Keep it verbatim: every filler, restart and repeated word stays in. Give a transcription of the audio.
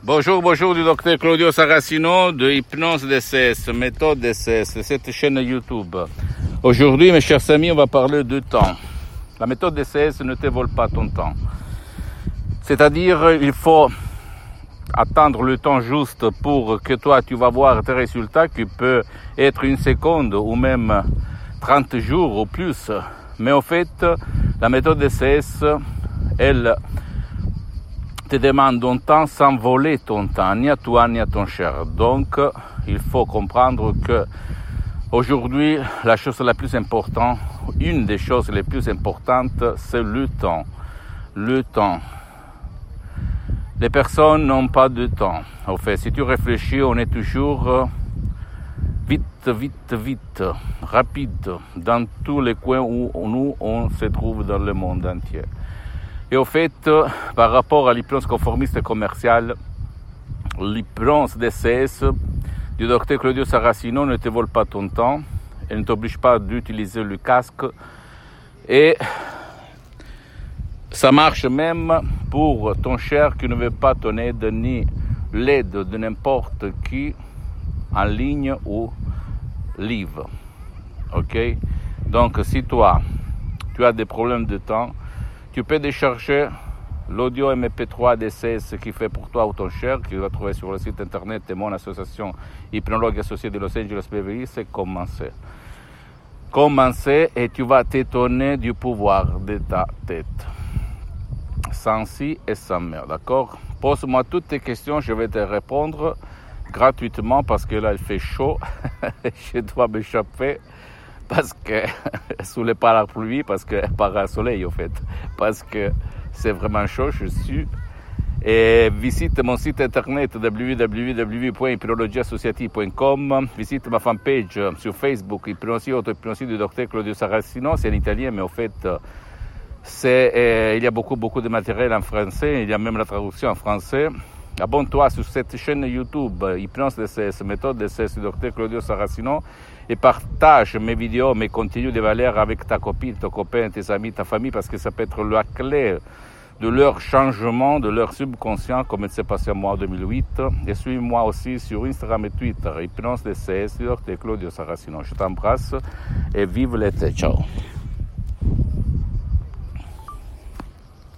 Bonjour, bonjour du docteur Claudio Saracino de Hypnose D C S, méthode D C S, cette chaîne YouTube. Aujourd'hui, mes chers amis, on va parler de temps. La méthode D C S ne te vole pas ton temps. C'est-à-dire, il faut attendre le temps juste pour que toi, tu vas voir tes résultats qui peut être une seconde ou même trenta jours ou plus. Mais en fait, la méthode D C S, elle te demande un temps sans voler ton temps, ni à toi ni à ton cher. Donc, il faut comprendre que aujourd'hui, la chose la plus importante, une des choses les plus importantes, c'est le temps. Le temps. Les personnes n'ont pas de temps. En fait, si tu réfléchis, on est toujours vite, vite, vite, rapide, dans tous les coins où nous, on se trouve dans le monde entier. E ho fatto, par rapport all'ipnose conformista commerciale, l'ipnose D C S du docteur Claudio Saracino ne te vole pas ton temps, elle ne t'oblige pas d'utiliser le casque, et ça marche même pour ton cher qui ne veut pas ton aide ni l'aide de n'importe qui en ligne ou live. Ok? Donc, si toi tu as des problèmes de temps, tu peux décharger l'audio M P trois D C S qui fait pour toi ou ton cher, que tu vas trouver sur le site internet de mon association Hypnologue Associati de Los Angeles Beverly Hills, et commencer. Commencer et tu vas t'étonner du pouvoir de ta tête. Sans si et sans mais, d'accord? Pose-moi toutes tes questions, je vais te répondre gratuitement parce que là il fait chaud, je dois m'échapper. Parce que sous les parapluies, parce que parasoleil en fait, parce que c'est vraiment chaud, je suis. Et visite mon site internet w w w dot ipnologiassociati dot com, visite ma fanpage sur Facebook, Hypnosie Auto-Hypnosie du docteur Claudio Saracino, c'est en italien, mais en fait, c'est, euh, il y a beaucoup, beaucoup de matériel en français, il y a même la traduction en français. Abonne-toi sur cette chaîne YouTube, Hypnose D C S, méthode D C S du docteur Claudio Saracino, et partage mes vidéos, mes contenus de valeur avec ta copine, ton copain, tes amis, ta famille, parce que ça peut être la clé de leur changement, de leur subconscient, comme il s'est passé en moi en deux mille huit. Et suis-moi aussi sur Instagram et Twitter, Hypnose D C S du docteur Claudio Saracino. Je t'embrasse et vive l'été. Ciao.